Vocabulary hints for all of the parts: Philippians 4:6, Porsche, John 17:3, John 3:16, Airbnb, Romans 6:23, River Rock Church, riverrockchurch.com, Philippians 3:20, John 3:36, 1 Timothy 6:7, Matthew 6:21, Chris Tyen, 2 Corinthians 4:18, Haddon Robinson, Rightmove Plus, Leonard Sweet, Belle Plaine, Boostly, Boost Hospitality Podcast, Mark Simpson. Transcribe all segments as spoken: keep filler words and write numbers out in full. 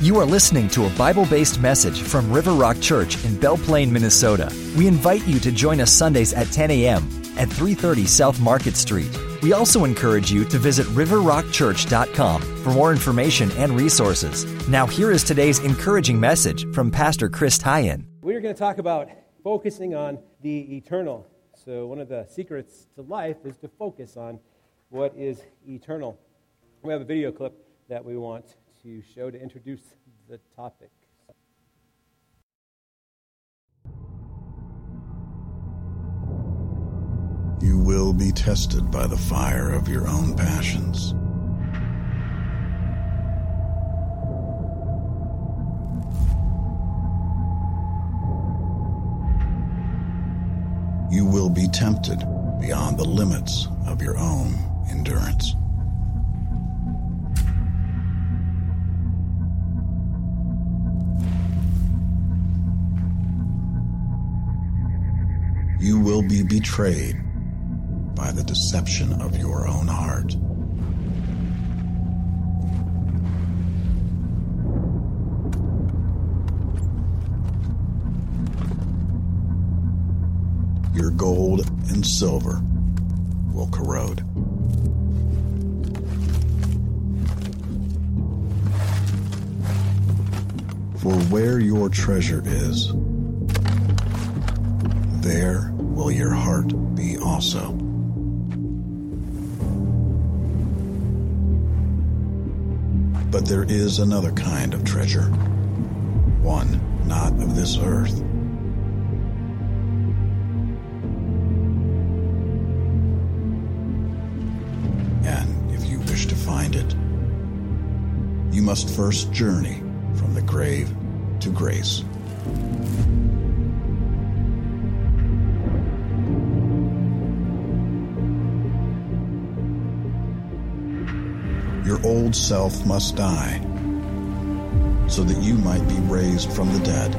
You are listening to a Bible-based message from River Rock Church in Belle Plaine, Minnesota. We invite you to join us Sundays at ten a.m. at three thirty South Market Street. We also encourage you to visit river rock church dot com for more information and resources. Now here is today's encouraging message from Pastor Chris Tyen. We're going to talk about focusing on the eternal. So one of the secrets to life is to focus on what is eternal. We have a video clip that we want to show to introduce the topic. You will be tested by the fire of your own passions. You will be tempted beyond the limits of your own endurance. You will be betrayed by the deception of your own heart. Your gold and silver will corrode. For where your treasure is, there will your heart be also. But there is another kind of treasure, one not of this earth. And if you wish to find it, you must first journey from the grave to grace. Your old self must die, so that you might be raised from the dead.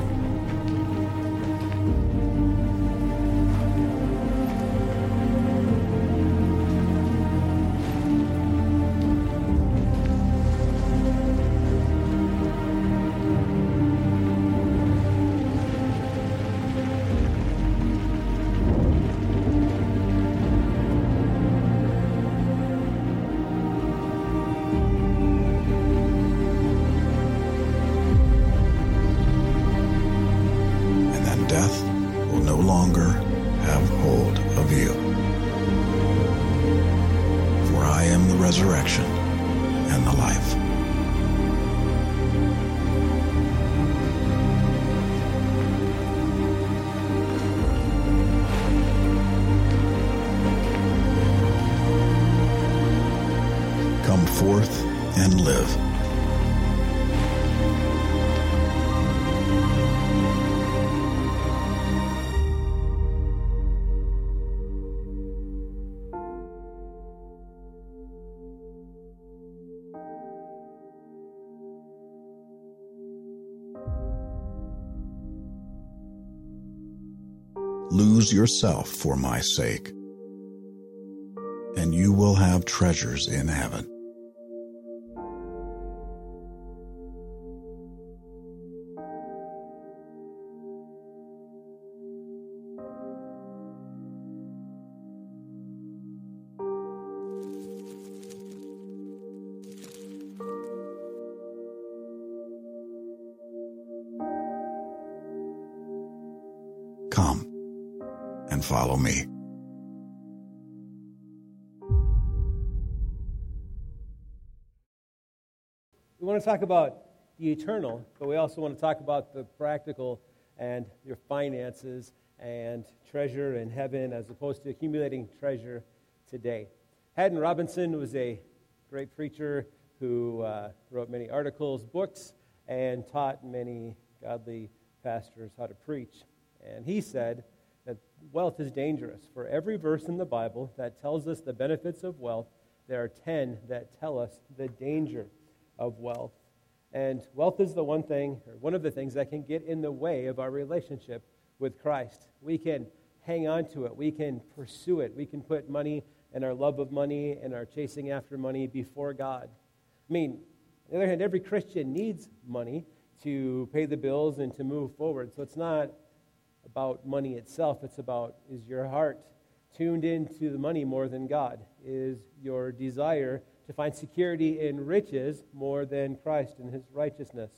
Forth and live. Lose yourself for my sake, and you will have treasures in heaven. Come and follow me. We want to talk about the eternal, but we also want to talk about the practical and your finances and treasure in heaven as opposed to accumulating treasure today. Haddon Robinson was a great preacher who uh, wrote many articles, books, and taught many godly pastors how to preach. And he said that wealth is dangerous. For every verse in the Bible that tells us the benefits of wealth, there are ten that tell us the danger of wealth. And wealth is the one thing, or one of the things that can get in the way of our relationship with Christ. We can hang on to it. We can pursue it. We can put money and our love of money and our chasing after money before God. I mean, On the other hand, every Christian needs money to pay the bills and to move forward. So it's not about money itself. It's about, is your heart tuned into the money more than God? Is your desire to find security in riches more than Christ and his righteousness?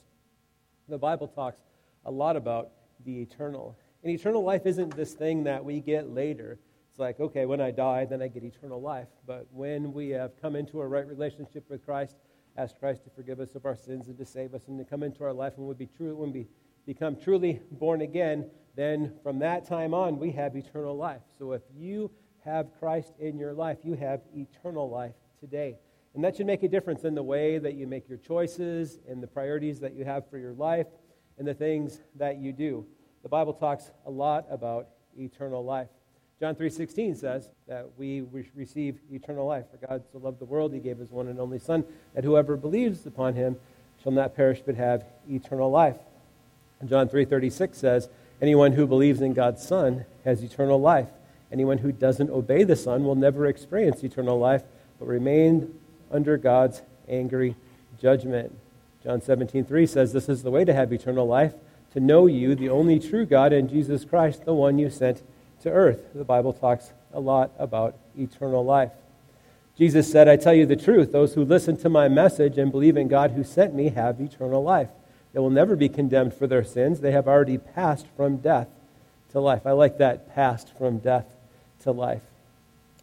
The Bible talks a lot about the eternal. And eternal life isn't this thing that we get later. It's like, okay, when I die, then I get eternal life. But when we have come into a right relationship with Christ, ask Christ to forgive us of our sins and to save us and to come into our life, and when we, be true, when we become truly born again, then from that time on, we have eternal life. So if you have Christ in your life, you have eternal life today. And that should make a difference in the way that you make your choices and the priorities that you have for your life and the things that you do. The Bible talks a lot about eternal life. John three sixteen says that we receive eternal life. For God so loved the world, he gave his one and only Son, that whoever believes upon him shall not perish but have eternal life. And John three thirty-six says, anyone who believes in God's Son has eternal life. Anyone who doesn't obey the Son will never experience eternal life, but remain under God's angry judgment. John seventeen three says, this is the way to have eternal life, to know you, the only true God, and Jesus Christ, the one you sent to earth. The Bible talks a lot about eternal life. Jesus said, I tell you the truth, those who listen to my message and believe in God who sent me have eternal life. They will never be condemned for their sins. They have already passed from death to life. I like that, passed from death to life.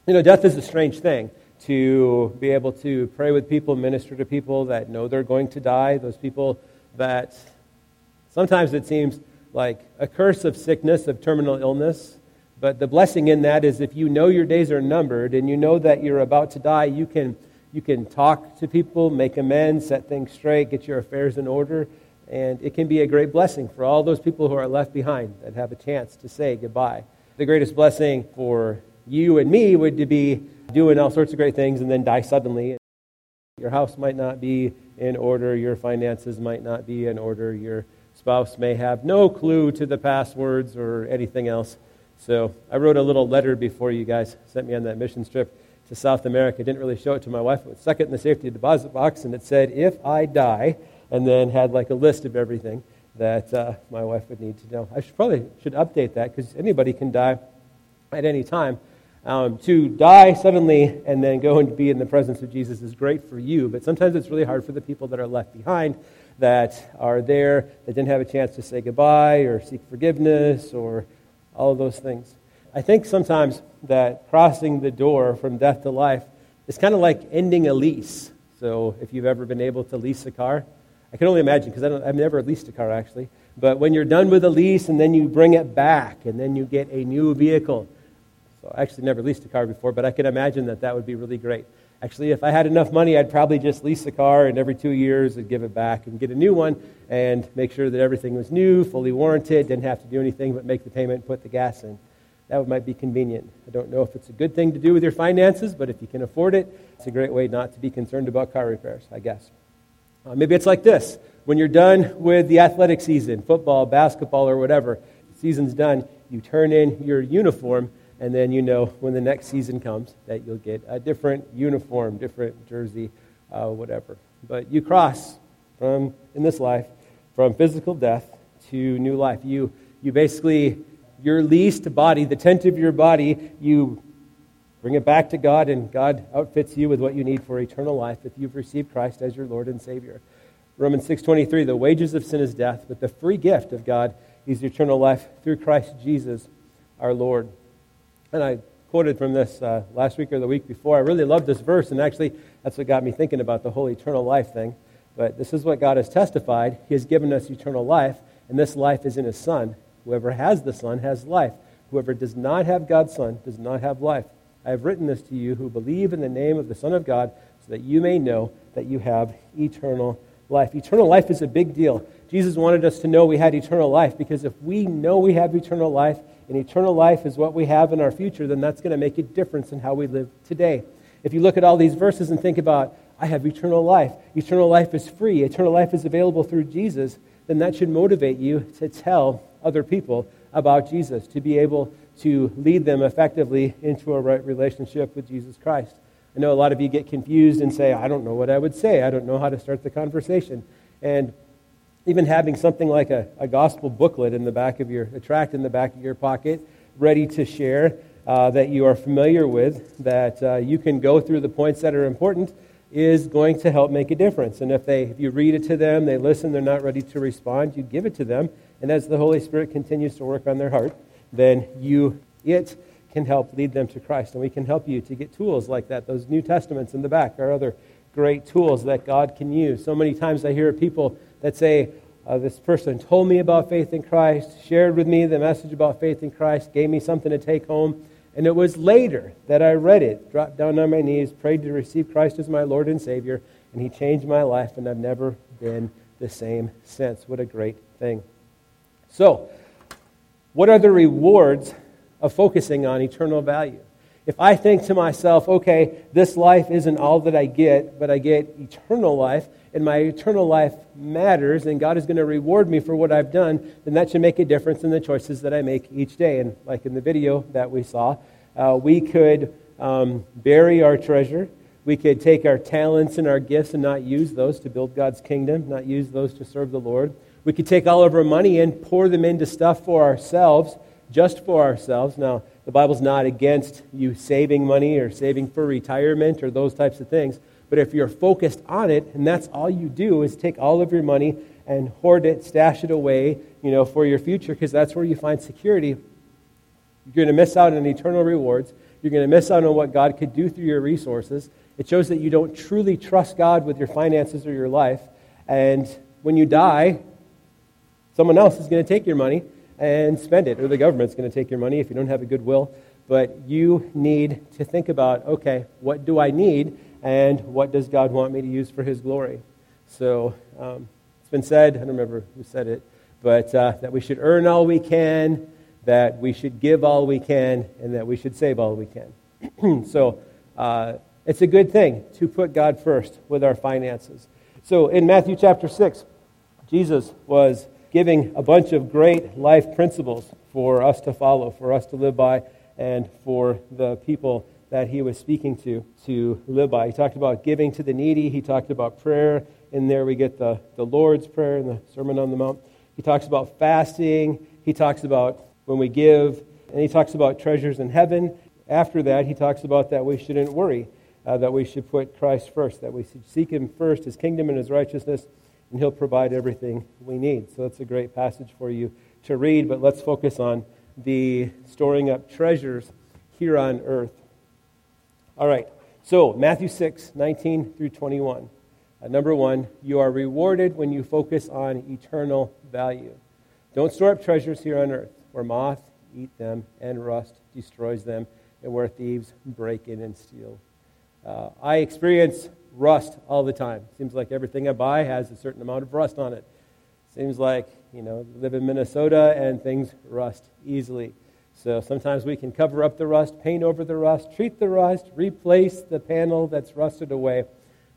You know, death is a strange thing, to be able to pray with people, minister to people that know they're going to die, those people that sometimes it seems like a curse of sickness, of terminal illness. But the blessing in that is if you know your days are numbered and you know that you're about to die, you can you can talk to people, make amends, set things straight, get your affairs in order. And it can be a great blessing for all those people who are left behind that have a chance to say goodbye. The greatest blessing for you and me would be doing all sorts of great things and then die suddenly. Your house might not be in order. Your finances might not be in order. Your spouse may have no clue to the passwords or anything else. So I wrote a little letter before you guys sent me on that mission trip to South America. I didn't really show it to my wife. I stuck it in the safety deposit box, and it said, if I die, and then had like a list of everything that uh, my wife would need to know. I should probably should update that because anybody can die at any time. Um, to die suddenly and then go and be in the presence of Jesus is great for you, but sometimes it's really hard for the people that are left behind, that are there, that didn't have a chance to say goodbye or seek forgiveness or all of those things. I think sometimes that crossing the door from death to life is kind of like ending a lease. So if you've ever been able to lease a car, I can only imagine because I don't, I've never leased a car actually, but when you're done with a lease and then you bring it back and then you get a new vehicle. So I actually never leased a car before, but I can imagine that that would be really great. Actually, if I had enough money, I'd probably just lease a car, and every two years I'd give it back and get a new one and make sure that everything was new, fully warranted, didn't have to do anything but make the payment and put the gas in. That might be convenient. I don't know if it's a good thing to do with your finances, but if you can afford it, it's a great way not to be concerned about car repairs, I guess. Uh, maybe it's like this. When you're done with the athletic season, football, basketball, or whatever, the season's done, you turn in your uniform, and then you know when the next season comes that you'll get a different uniform, different jersey, uh, whatever. But you cross from, in this life, from physical death to new life. You you basically, your leased body, the tent of your body, you bring it back to God, and God outfits you with what you need for eternal life if you've received Christ as your Lord and Savior. Romans six twenty-three, the wages of sin is death, but the free gift of God is eternal life through Christ Jesus our Lord. And I quoted from this uh, last week or the week before. I really love this verse, and actually that's what got me thinking about the whole eternal life thing. But this is what God has testified. He has given us eternal life, and this life is in his Son. Whoever has the Son has life. Whoever does not have God's Son does not have life. I have written this to you who believe in the name of the Son of God, so that you may know that you have eternal life. Eternal life is a big deal. Jesus wanted us to know we had eternal life, because if we know we have eternal life, and eternal life is what we have in our future, then that's going to make a difference in how we live today. If you look at all these verses and think about, I have eternal life, eternal life is free, eternal life is available through Jesus, then that should motivate you to tell other people about Jesus, to be able to lead them effectively into a right relationship with Jesus Christ. I know a lot of you get confused and say, I don't know what I would say. I don't know how to start the conversation. And even having something like a, a gospel booklet in the back of your, a tract in the back of your pocket, ready to share, uh, that you are familiar with, that uh, you can go through the points that are important, is going to help make a difference. And if they, if you read it to them, they listen, they're not ready to respond, you give it to them, and as the Holy Spirit continues to work on their heart, then you, it can help lead them to Christ. And we can help you to get tools like that. Those New Testaments in the back are other great tools that God can use. So many times I hear people that say, uh, this person told me about faith in Christ, shared with me the message about faith in Christ, gave me something to take home, and it was later that I read it, dropped down on my knees, prayed to receive Christ as my Lord and Savior, and He changed my life, and I've never been the same since. What a great thing. So, what are the rewards of focusing on eternal value? If I think to myself, okay, this life isn't all that I get, but I get eternal life, and my eternal life matters, and God is going to reward me for what I've done, then that should make a difference in the choices that I make each day. And like in the video that we saw, uh, we could um, bury our treasure. We could take our talents and our gifts and not use those to build God's kingdom, not use those to serve the Lord. We could take all of our money and pour them into stuff for ourselves, just for ourselves. Now, the Bible's not against you saving money or saving for retirement or those types of things. But if you're focused on it, and that's all you do is take all of your money and hoard it, stash it away, you know, for your future, because that's where you find security, you're going to miss out on eternal rewards. You're going to miss out on what God could do through your resources. It shows that you don't truly trust God with your finances or your life. And when you die, someone else is going to take your money and spend it, or the government's going to take your money if you don't have a good will. But you need to think about, okay, what do I need, and what does God want me to use for His glory? So um, it's been said, I don't remember who said it, but uh, that we should earn all we can, that we should give all we can, and that we should save all we can. so uh, it's a good thing to put God first with our finances. So in Matthew chapter six, Jesus was giving a bunch of great life principles for us to follow, for us to live by, and for the people that He was speaking to, to live by. He talked about giving to the needy. He talked about prayer. In there we get the, the Lord's Prayer and the Sermon on the Mount. He talks about fasting. He talks about when we give. And He talks about treasures in heaven. After that, He talks about that we shouldn't worry, uh, that we should put Christ first, that we should seek Him first, His kingdom and His righteousness, and He'll provide everything we need. So that's a great passage for you to read, but let's focus on the storing up treasures here on earth. All right, so Matthew six, nineteen through twenty-one. Uh, number one, you are rewarded when you focus on eternal value. Don't store up treasures here on earth, where moth eat them and rust destroys them, and where thieves break in and steal. Uh, I experience rust all the time. Seems like everything I buy has a certain amount of rust on it. Seems like, you know, I live in Minnesota and things rust easily. So sometimes we can cover up the rust, paint over the rust, treat the rust, replace the panel that's rusted away.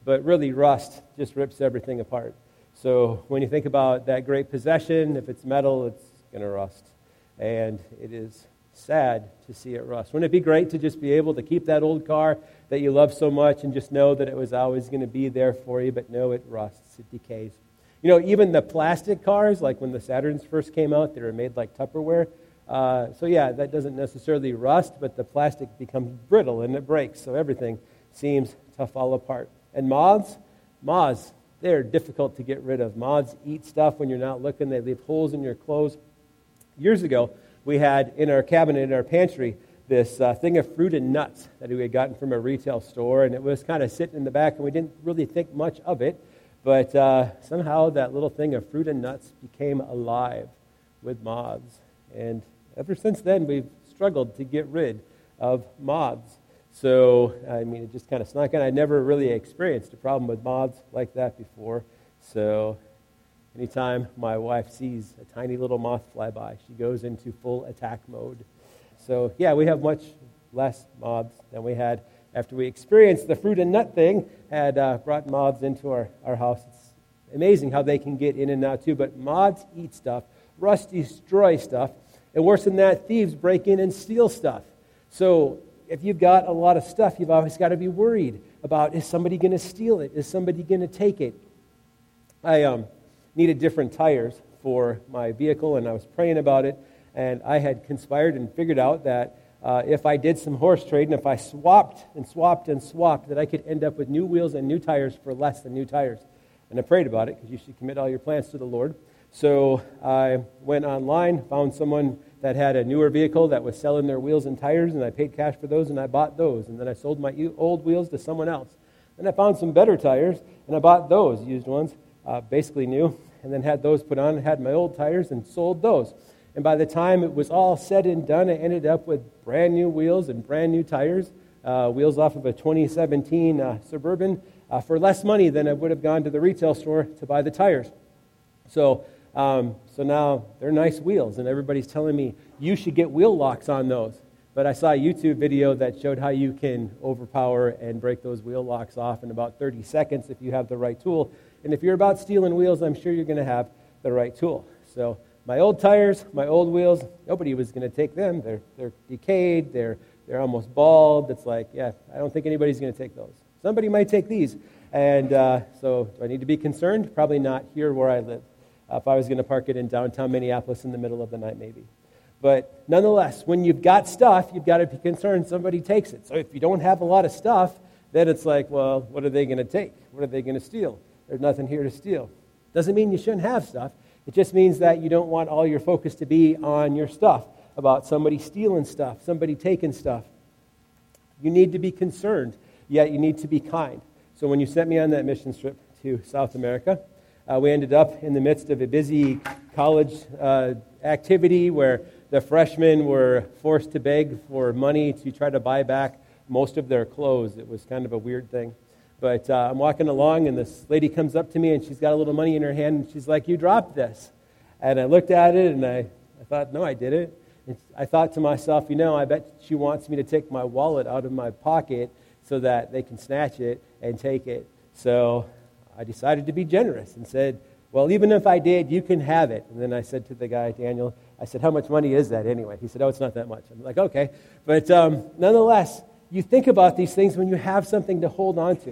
But really, rust just rips everything apart. So when you think about that great possession, if it's metal, it's going to rust. And it is sad to see it rust. Wouldn't it be great to just be able to keep that old car that you love so much and just know that it was always going to be there for you, but no, it rusts, it decays. You know, even the plastic cars, like when the Saturns first came out, they were made like Tupperware. Uh, so yeah, that doesn't necessarily rust, but the plastic becomes brittle and it breaks, so everything seems to fall apart. And moths, moths, they're difficult to get rid of. Moths eat stuff when you're not looking. They leave holes in your clothes. Years ago, we had in our cabinet, in our pantry, this uh, thing of fruit and nuts that we had gotten from a retail store, and it was kind of sitting in the back, and we didn't really think much of it, but uh, somehow that little thing of fruit and nuts became alive with moths. And ever since then, we've struggled to get rid of moths. So, I mean, it just kind of snuck in. I never really experienced a problem with moths like that before. So, anytime my wife sees a tiny little moth fly by, she goes into full attack mode. So, yeah, we have much less moths than we had after we experienced the fruit and nut thing, had uh, brought moths into our, our house. It's amazing how they can get in and out, too. But moths eat stuff. Rust destroys stuff. And worse than that, thieves break in and steal stuff. So If you've got a lot of stuff, you've always got to be worried about, is somebody going to steal it? Is somebody going to take it? I um, needed different tires for my vehicle, and I was praying about it, and I had conspired and figured out that uh, if I did some horse trading, if I swapped and swapped and swapped, that I could end up with new wheels and new tires for less than new tires. And I prayed about it, because you should commit all your plans to the Lord. So I went online, found someone that had a newer vehicle that was selling their wheels and tires, and I paid cash for those, and I bought those. And then I sold my old wheels to someone else. Then I found some better tires, and I bought those, used ones, uh, basically new, and then had those put on, and had my old tires, and sold those. And by the time it was all said and done, I ended up with brand new wheels and brand new tires, uh, wheels off of a twenty seventeen uh, Suburban, uh, for less money than I would have gone to the retail store to buy the tires. So... Um, so now they're nice wheels, and everybody's telling me, you should get wheel locks on those. But I saw a YouTube video that showed how you can overpower and break those wheel locks off in about thirty seconds if you have the right tool. And if you're about stealing wheels, I'm sure you're going to have the right tool. So my old tires, my old wheels, nobody was going to take them. They're they're decayed, they're they're almost bald. It's like, yeah, I don't think anybody's going to take those. Somebody might take these. And uh, so do I need to be concerned? Probably not here where I live. If I was going to park it in downtown Minneapolis in the middle of the night, maybe. But nonetheless, when you've got stuff, you've got to be concerned somebody takes it. So if you don't have a lot of stuff, then it's like, well, what are they going to take? What are they going to steal? There's nothing here to steal. Doesn't mean you shouldn't have stuff. It just means that you don't want all your focus to be on your stuff, about somebody stealing stuff, somebody taking stuff. You need to be concerned, yet you need to be kind. So when you sent me on that mission trip to South America, Uh, we ended up in the midst of a busy college uh, activity where the freshmen were forced to beg for money to try to buy back most of their clothes. It was kind of a weird thing. But uh, I'm walking along, and this lady comes up to me, and she's got a little money in her hand, and she's like, you dropped this. And I looked at it, and I, I thought, no, I didn't. And I thought to myself, you know, I bet she wants me to take my wallet out of my pocket so that they can snatch it and take it. So I decided to be generous and said, well, even if I did, you can have it. And then I said to the guy, Daniel, I said, how much money is that anyway? He said, oh, it's not that much. I'm like, okay. But um, nonetheless, you think about these things when you have something to hold on to.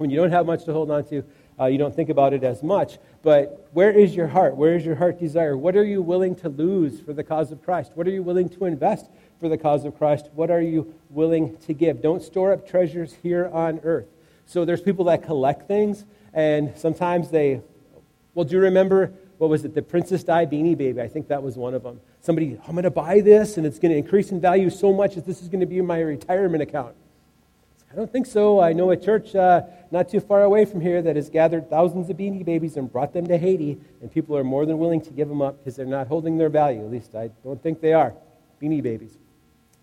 When you don't have much to hold on to, uh, you don't think about it as much. But where is your heart? Where is your heart desire? What are you willing to lose for the cause of Christ? What are you willing to invest for the cause of Christ? What are you willing to give? Don't store up treasures here on earth. So there's people that collect things, and sometimes they, well, do you remember, what was it, the Princess Di Beanie Baby? I think that was one of them. Somebody, I'm going to buy this, and it's going to increase in value so much that this is going to be my retirement account. I don't think so. I know a church uh, not too far away from here that has gathered thousands of Beanie Babies and brought them to Haiti, and people are more than willing to give them up because they're not holding their value. At least I don't think they are. Beanie Babies.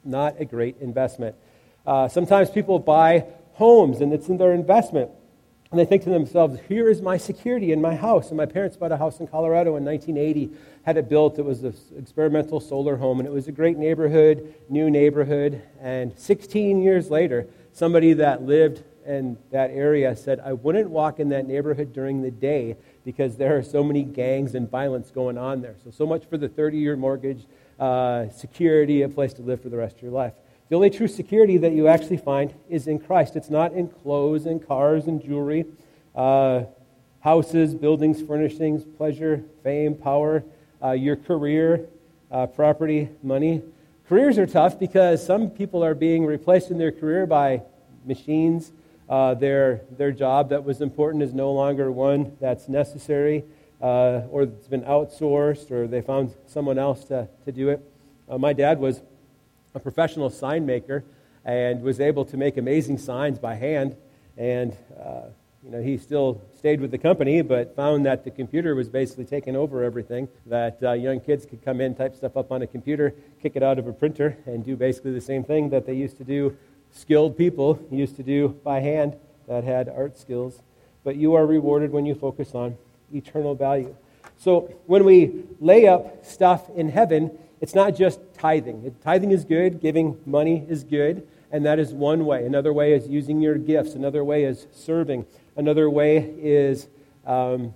Not a great investment. Uh, sometimes people buy homes, and it's in their investment. And they think to themselves, here is my security in my house. And my parents bought a house in Colorado in nineteen eighty, had it built. It was an experimental solar home, and it was a great neighborhood, new neighborhood. And sixteen years later, somebody that lived in that area said, I wouldn't walk in that neighborhood during the day because there are so many gangs and violence going on there. So, so much for the thirty-year mortgage, uh, security, a place to live for the rest of your life. The only true security that you actually find is in Christ. It's not in clothes and cars and jewelry, uh, houses, buildings, furnishings, pleasure, fame, power, uh, your career, uh, property, money. Careers are tough because some people are being replaced in their career by machines. Uh, their their job that was important is no longer one that's necessary, uh, or it's been outsourced, or they found someone else to, to do it. Uh, my dad was a professional sign maker, and was able to make amazing signs by hand. And uh, you know, he still stayed with the company, but found that the computer was basically taking over everything. That uh, young kids could come in, type stuff up on a computer, kick it out of a printer, and do basically the same thing that they used to do. Skilled people used to do by hand that had art skills. But you are rewarded when you focus on eternal value. So when we lay up stuff in heaven, it's not just tithing. Tithing is good. Giving money is good. And that is one way. Another way is using your gifts. Another way is serving. Another way is um,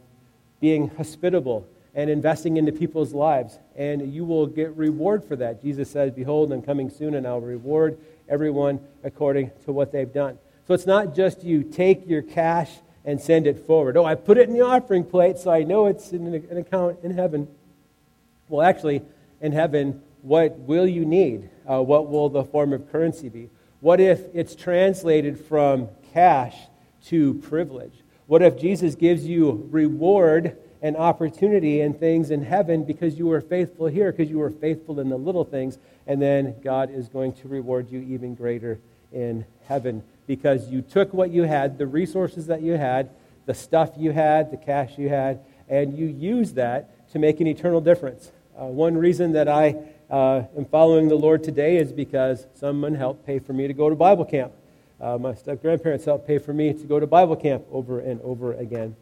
being hospitable and investing into people's lives. And you will get reward for that. Jesus said, behold, I'm coming soon, and I'll reward everyone according to what they've done. So it's not just you take your cash and send it forward. Oh, I put it in the offering plate, so I know it's in an account in heaven. Well, actually, in heaven, what will you need? Uh, what will the form of currency be? What if it's translated from cash to privilege? What if Jesus gives you reward and opportunity and things in heaven because you were faithful here, because you were faithful in the little things, and then God is going to reward you even greater in heaven because you took what you had, the resources that you had, the stuff you had, the cash you had, and you used that to make an eternal difference. Uh, one reason that I uh, am following the Lord today is because someone helped pay for me to go to Bible camp. Uh, my step-grandparents helped pay for me to go to Bible camp over and over again.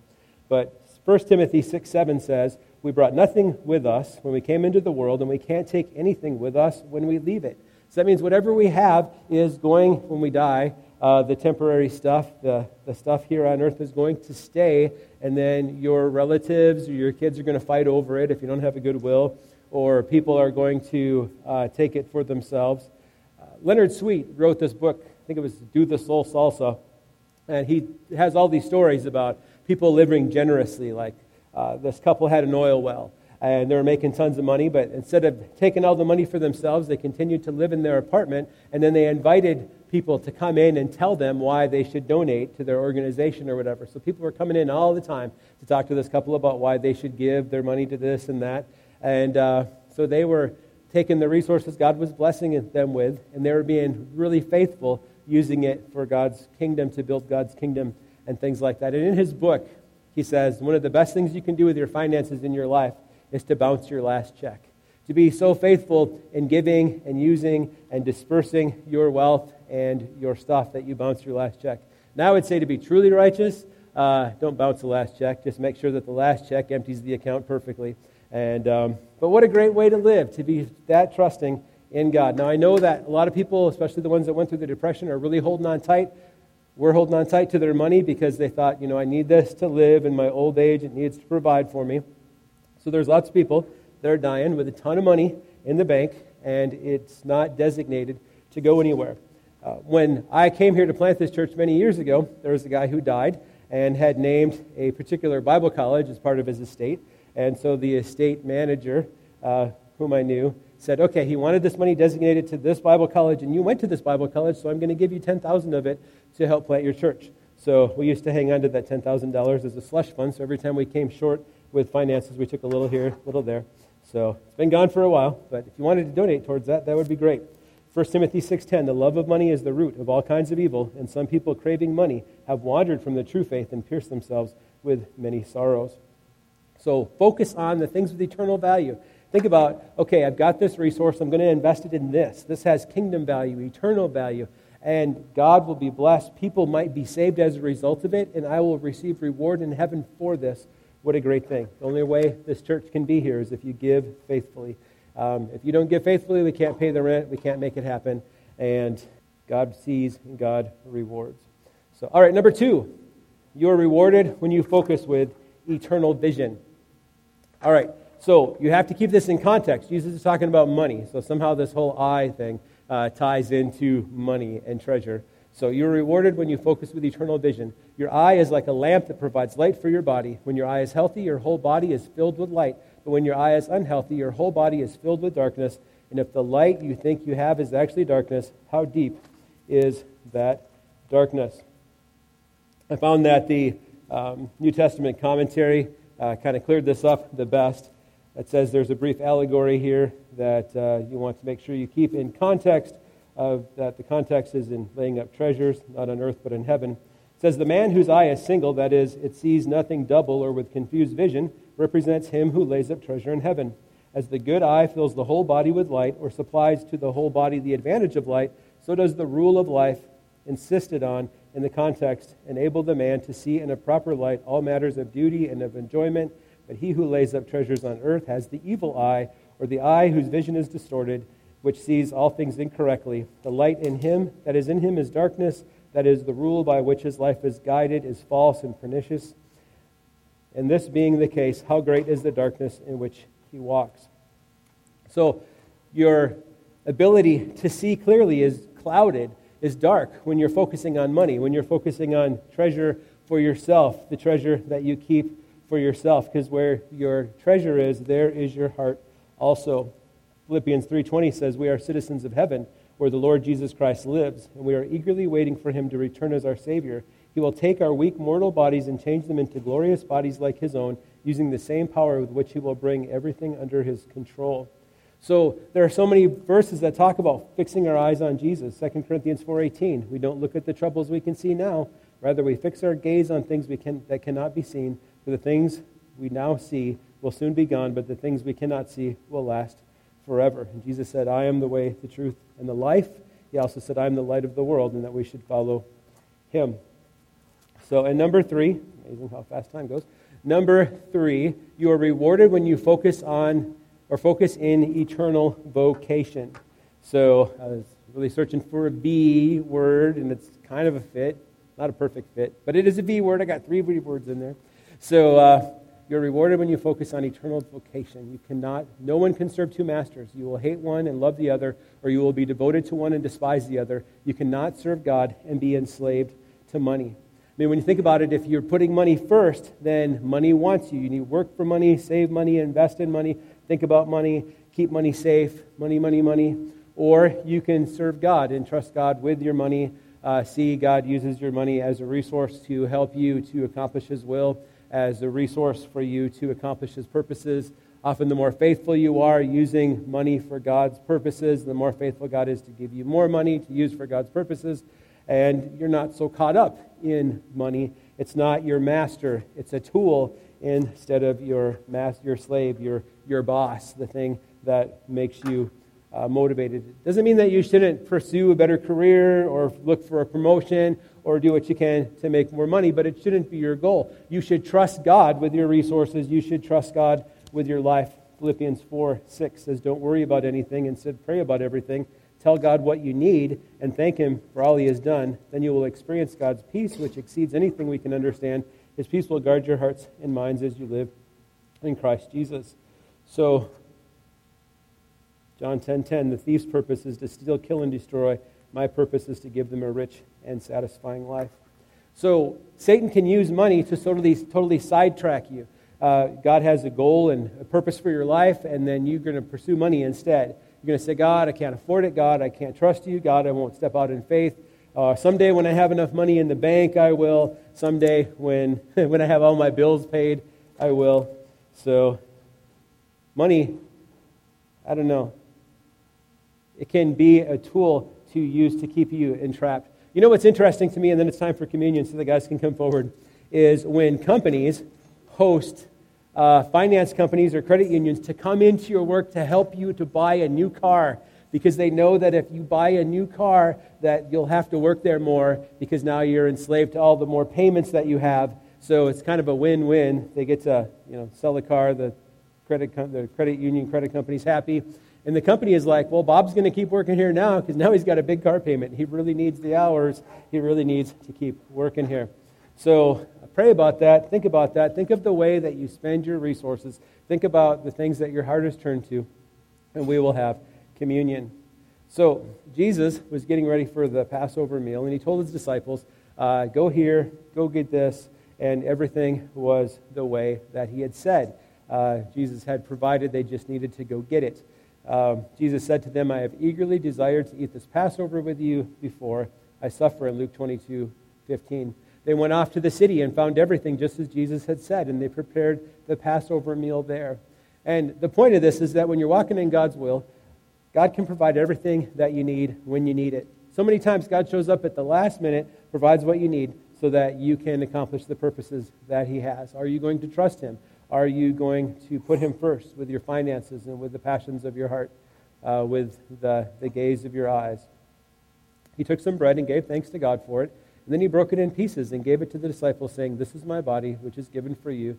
But First Timothy six seven says, we brought nothing with us when we came into the world, and we can't take anything with us when we leave it. So that means whatever we have is going, when we die, uh, the temporary stuff, the, the stuff here on earth is going to stay, and then your relatives or your kids are going to fight over it if you don't have a good will, or people are going to uh, take it for themselves. Uh, Leonard Sweet wrote this book, I think it was Do the Soul Salsa, and he has all these stories about people living generously, like uh, this couple had an oil well, and they were making tons of money, but instead of taking all the money for themselves, they continued to live in their apartment, and then they invited people to come in and tell them why they should donate to their organization or whatever. So people were coming in all the time to talk to this couple about why they should give their money to this and that, and uh, so they were taking the resources God was blessing them with, and they were being really faithful, using it for God's kingdom, to build God's kingdom and things like that. And in his book, he says, one of the best things you can do with your finances in your life is to bounce your last check. To be so faithful in giving and using and dispersing your wealth and your stuff that you bounce your last check. Now I would say to be truly righteous, uh, don't bounce the last check. Just make sure that the last check empties the account perfectly. And um, but what a great way to live, to be that trusting in God. Now I know that a lot of people, especially the ones that went through the Depression, are really holding on tight. We're holding on tight to their money because they thought, you know, I need this to live in my old age. It needs to provide for me. So there's lots of people that are dying with a ton of money in the bank, and it's not designated to go anywhere. Uh, when I came here to plant this church many years ago, there was a guy who died and had named a particular Bible college as part of his estate. And so the estate manager, uh, whom I knew, said, okay, he wanted this money designated to this Bible college, and you went to this Bible college, so I'm going to give you ten thousand dollars of it to help plant your church. So we used to hang on to that ten thousand dollars as a slush fund, so every time we came short with finances, we took a little here, a little there. So it's been gone for a while, but if you wanted to donate towards that, that would be great. First Timothy six ten, the love of money is the root of all kinds of evil, and some people craving money have wandered from the true faith and pierced themselves with many sorrows. So focus on the things with eternal value. Think about, okay, I've got this resource. I'm going to invest it in this. This has kingdom value, eternal value, and God will be blessed. People might be saved as a result of it, and I will receive reward in heaven for this. What a great thing. The only way this church can be here is if you give faithfully. Um, if you don't give faithfully, we can't pay the rent. We can't make it happen, and God sees and God rewards. So, all right, number two, you are rewarded when you focus with eternal vision. All right. So you have to keep this in context. Jesus is talking about money. So somehow this whole eye thing uh, ties into money and treasure. So you're rewarded when you focus with eternal vision. Your eye is like a lamp that provides light for your body. When your eye is healthy, your whole body is filled with light. But when your eye is unhealthy, your whole body is filled with darkness. And if the light you think you have is actually darkness, how deep is that darkness? I found that the um, New Testament commentary uh, kind of cleared this up the best. It says there's a brief allegory here that uh, you want to make sure you keep in context, of that the context is in laying up treasures, not on earth but in heaven. It says, the man whose eye is single, that is, it sees nothing double or with confused vision, represents him who lays up treasure in heaven. As the good eye fills the whole body with light or supplies to the whole body the advantage of light, so does the rule of life insisted on in the context enable the man to see in a proper light all matters of duty and of enjoyment. But he who lays up treasures on earth has the evil eye, or the eye whose vision is distorted, which sees all things incorrectly. The light in him that is in him is darkness. That is, the rule by which his life is guided is false and pernicious. And this being the case, how great is the darkness in which he walks? So your ability to see clearly is clouded is dark when you're focusing on money, when you're focusing on treasure for yourself, the treasure that you keep for yourself, because where your treasure is, there is your heart also. Philippians three twenty says, we are citizens of heaven, where the Lord Jesus Christ lives, and we are eagerly waiting for him to return as our Savior. He will take our weak mortal bodies and change them into glorious bodies like his own, using the same power with which he will bring everything under his control. So there are so many verses that talk about fixing our eyes on Jesus. Second Corinthians four eighteen, we don't look at the troubles we can see now. Rather, we fix our gaze on things we can that cannot be seen, for the things we now see will soon be gone, but the things we cannot see will last forever. And Jesus said, I am the way, the truth, and the life. He also said, I am the light of the world, and that we should follow him. So, and number three, amazing how fast time goes. Number three, you are rewarded when you focus on or focus in eternal vocation. So I was really searching for a B word, and it's kind of a fit. Not a perfect fit, but it is a V word. I got three V words in there. So uh, you're rewarded when you focus on eternal vocation. You cannot, no one can serve two masters. You will hate one and love the other, or you will be devoted to one and despise the other. You cannot serve God and be enslaved to money. I mean, when you think about it, if you're putting money first, then money wants you. You need to work for money, save money, invest in money, think about money, keep money safe, money, money, money. Or you can serve God and trust God with your money. Uh, see, God uses your money as a resource to help you to accomplish his will, as a resource for you to accomplish his purposes. Often the more faithful you are using money for God's purposes, the more faithful God is to give you more money to use for God's purposes. And you're not so caught up in money. It's not your master. It's a tool instead of your master, your slave, your your boss, the thing that makes you uh, motivated. It doesn't mean that you shouldn't pursue a better career or look for a promotion or do what you can to make more money, but it shouldn't be your goal. You should trust God with your resources. You should trust God with your life. Philippians four six says, don't worry about anything, instead pray about everything. Tell God what you need and thank him for all he has done. Then you will experience God's peace, which exceeds anything we can understand. His peace will guard your hearts and minds as you live in Christ Jesus. So, John ten ten, the thief's purpose is to steal, kill, and destroy. My purpose is to give them a rich and satisfying life. So, Satan can use money to totally, totally sidetrack you. Uh, God has a goal and a purpose for your life, and then you're going to pursue money instead. You're going to say, God, I can't afford it. God, I can't trust you. God, I won't step out in faith. Uh, someday when I have enough money in the bank, I will. Someday when, when I have all my bills paid, I will. So money, I don't know. It can be a tool to use to keep you entrapped. You know what's interesting to me, and then it's time for communion so the guys can come forward, is when companies host Uh, finance companies or credit unions to come into your work to help you to buy a new car, because they know that if you buy a new car that you'll have to work there more, because now you're enslaved to all the more payments that you have. So it's kind of a win-win. They get to, you know, sell a car, the credit com- the credit union credit company's happy, and the company is like, well, Bob's going to keep working here now because now he's got a big car payment. He really needs the hours. He really needs to keep working here. So pray about that. Think about that. Think of the way that you spend your resources. Think about the things that your heart is turned to, and we will have communion. So Jesus was getting ready for the Passover meal, and he told his disciples, uh, go here, go get this, and everything was the way that he had said. Uh, Jesus had provided. They just needed to go get it. Um, Jesus said to them, I have eagerly desired to eat this Passover with you before I suffer, in Luke twenty-two fifteen. They went off to the city and found everything just as Jesus had said, and they prepared the Passover meal there. And the point of this is that when you're walking in God's will, God can provide everything that you need when you need it. So many times God shows up at the last minute, provides what you need so that you can accomplish the purposes that he has. Are you going to trust him? Are you going to put him first with your finances and with the passions of your heart, uh, with the, the gaze of your eyes? He took some bread and gave thanks to God for it. And then he broke it in pieces and gave it to the disciples, saying, this is my body, which is given for you.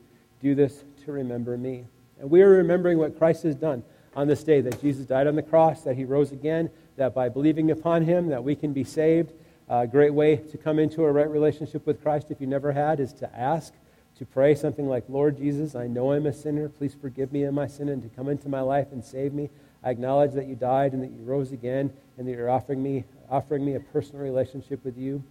Do this to remember me. And we are remembering what Christ has done on this day, that Jesus died on the cross, that he rose again, that by believing upon him, that we can be saved. A great way to come into a right relationship with Christ, if you never had, is to ask, to pray something like, Lord Jesus, I know I'm a sinner. Please forgive me of my sin and to come into my life and save me. I acknowledge that you died and that you rose again and that you're offering me offering me a personal relationship with you.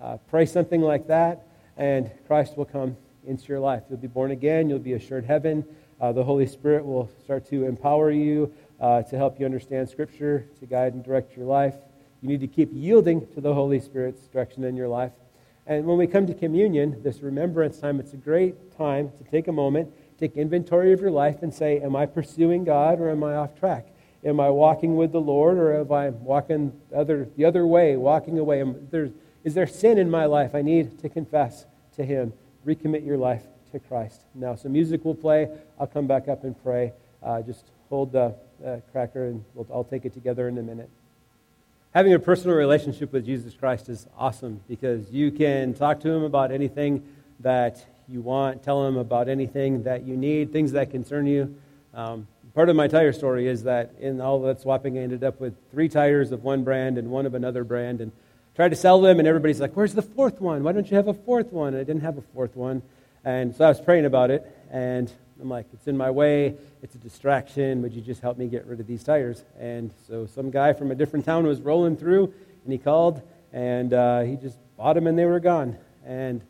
Uh, pray something like that, and Christ will come into your life. You'll be born again. You'll be assured heaven. Uh, the Holy Spirit will start to empower you, uh, to help you understand Scripture, to guide and direct your life. You need to keep yielding to the Holy Spirit's direction in your life. And when we come to communion, this remembrance time, it's a great time to take a moment, take inventory of your life and say, am I pursuing God or am I off track? Am I walking with the Lord, or am I walking other, the other way, walking away? Am, there's, is there sin in my life I need to confess to Him? Recommit your life to Christ. Now, some music will play. I'll come back up and pray. Uh, just hold the uh, cracker, and we'll, I'll take it together in a minute. Having a personal relationship with Jesus Christ is awesome because you can talk to Him about anything that you want, tell Him about anything that you need, things that concern you. Um, Part of my tire story is that in all that swapping, I ended up with three tires of one brand and one of another brand, and tried to sell them, and everybody's like, where's the fourth one? Why don't you have a fourth one? And I didn't have a fourth one. And so I was praying about it, and I'm like, it's in my way. It's a distraction. Would you just help me get rid of these tires? And so some guy from a different town was rolling through, and he called, and uh, he just bought them, and they were gone. And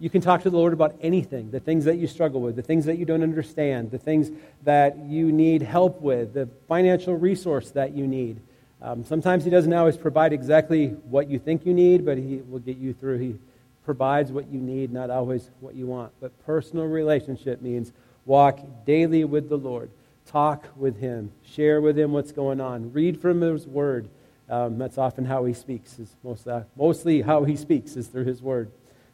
you can talk to the Lord about anything, the things that you struggle with, the things that you don't understand, the things that you need help with, the financial resource that you need. Um, sometimes He doesn't always provide exactly what you think you need, but He will get you through. He provides what you need, not always what you want. But personal relationship means walk daily with the Lord, talk with Him, share with Him what's going on, read from His Word. Um, that's often how He speaks, is mostly, mostly how He speaks is through His Word.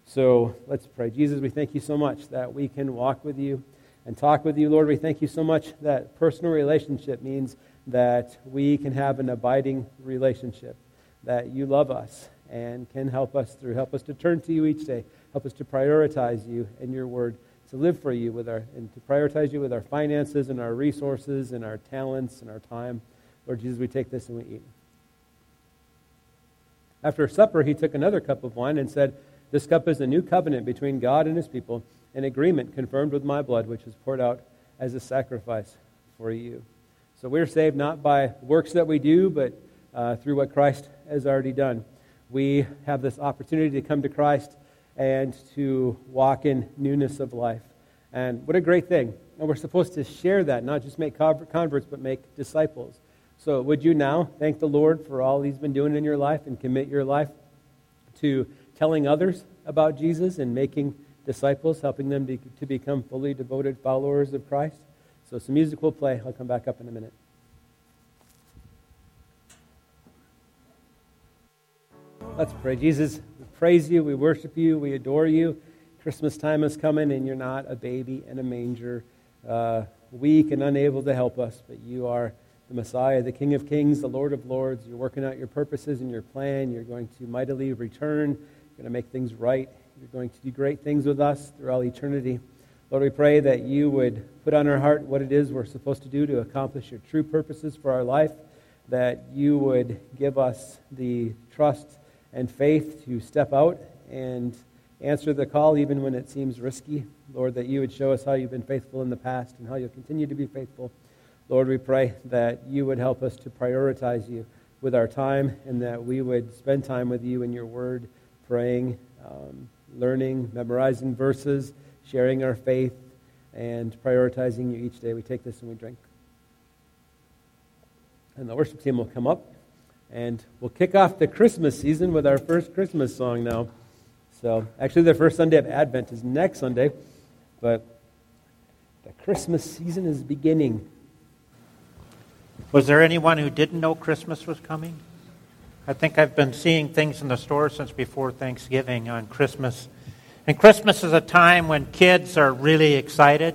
So let's pray. Jesus, we thank You so much that we can walk with You and talk with You. Lord, we thank You so much that personal relationship means that we can have an abiding relationship, that You love us and can help us through. Help us to turn to You each day. Help us to prioritize You and Your Word, to live for You with our, and to prioritize You with our finances and our resources and our talents and our time. Lord Jesus, we take this and we eat. After supper, He took another cup of wine and said, this cup is the new covenant between God and His people, an agreement confirmed with My blood, which is poured out as a sacrifice for you. So we're saved not by works that we do, but uh, through what Christ has already done. We have this opportunity to come to Christ and to walk in newness of life. And what a great thing. And we're supposed to share that, not just make converts, but make disciples. So would you now thank the Lord for all He's been doing in your life and commit your life to telling others about Jesus and making disciples, helping them to, to become fully devoted followers of Christ. So some music will play. I'll come back up in a minute. Let's pray. Jesus, we praise You, we worship You, we adore You. Christmas time is coming and You're not a baby in a manger, uh, weak and unable to help us, but You are the Messiah, the King of Kings, the Lord of Lords. You're working out Your purposes and Your plan. You're going to mightily return. Going to make things right. You're going to do great things with us through all eternity. Lord, we pray that You would put on our heart what it is we're supposed to do to accomplish Your true purposes for our life, that You would give us the trust and faith to step out and answer the call even when it seems risky. Lord, that You would show us how You've been faithful in the past and how You'll continue to be faithful. Lord, we pray that You would help us to prioritize You with our time and that we would spend time with You in Your Word, praying, um, learning, memorizing verses, sharing our faith, and prioritizing You each day. We take this and we drink. And the worship team will come up, and we'll kick off the Christmas season with our first Christmas song now. So, actually, the first Sunday of Advent is next Sunday, but the Christmas season is beginning. Was there anyone who didn't know Christmas was coming? I think I've been seeing things in the store since before Thanksgiving on Christmas. And Christmas is a time when kids are really excited.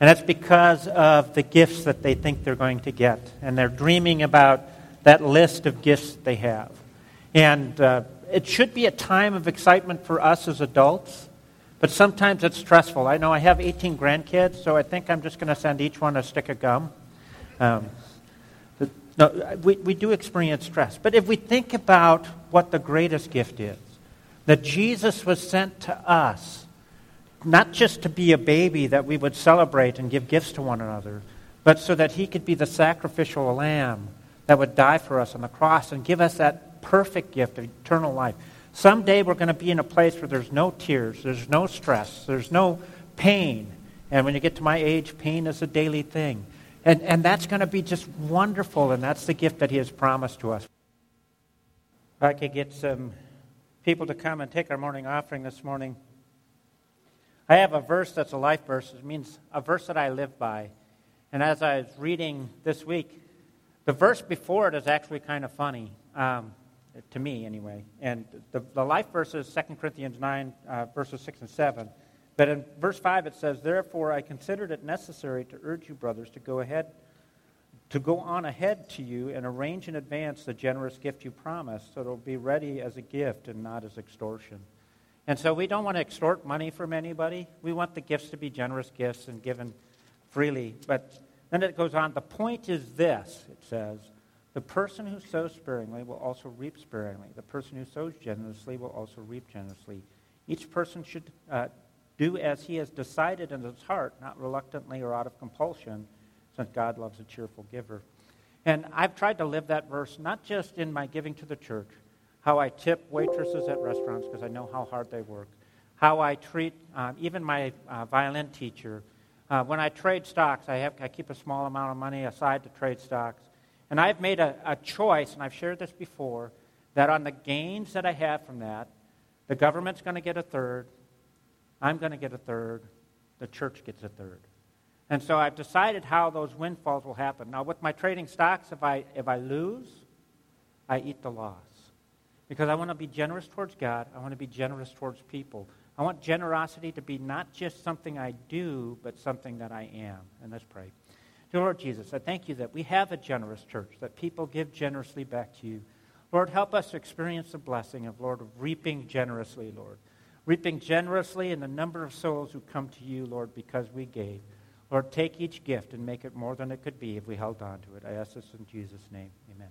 And that's because of the gifts that they think they're going to get. And they're dreaming about that list of gifts that they have. And uh, it should be a time of excitement for us as adults. But sometimes it's stressful. I know I have eighteen grandkids, so I think I'm just going to send each one a stick of gum. Um No, we, we do experience stress. But if we think about what the greatest gift is, that Jesus was sent to us, not just to be a baby that we would celebrate and give gifts to one another, but so that He could be the sacrificial lamb that would die for us on the cross and give us that perfect gift of eternal life. Someday we're going to be in a place where there's no tears, there's no stress, there's no pain. And when you get to my age, pain is a daily thing. And and that's going to be just wonderful, and that's the gift that he has promised to us. If I could get some people to come and take our morning offering this morning. I have a verse that's a life verse. It means a verse that I live by. And as I was reading this week, the verse before it is actually kind of funny, um, to me anyway. And the, the life verse is Second Corinthians nine, uh, verses six and seven. But in verse five it says, "Therefore I considered it necessary to urge you, brothers, to go ahead, to go on ahead to you and arrange in advance the generous gift you promised, so it will be ready as a gift and not as extortion." And so we don't want to extort money from anybody. We want the gifts to be generous gifts and given freely. But then it goes on, "The point is this," it says, "the person who sows sparingly will also reap sparingly. The person who sows generously will also reap generously. Each person should uh, do as he has decided in his heart, not reluctantly or out of compulsion, since God loves a cheerful giver." And I've tried to live that verse, not just in my giving to the church, how I tip waitresses at restaurants because I know how hard they work, how I treat um, even my uh, violin teacher. Uh, when I trade stocks, I have I keep a small amount of money aside to trade stocks. And I've made a, a choice, and I've shared this before, that on the gains that I have from that, the government's going to get a third, I'm going to get a third, the church gets a third. And so I've decided how those windfalls will happen. Now, with my trading stocks, if I if I lose, I eat the loss. Because I want to be generous towards God. I want to be generous towards people. I want generosity to be not just something I do, but something that I am. And let's pray. Dear Lord Jesus, I thank you that we have a generous church, that people give generously back to you. Lord, help us to experience the blessing of, Lord, of reaping generously, Lord. Reaping generously in the number of souls who come to you, Lord, because we gave. Lord, take each gift and make it more than it could be if we held on to it. I ask this in Jesus' name. Amen.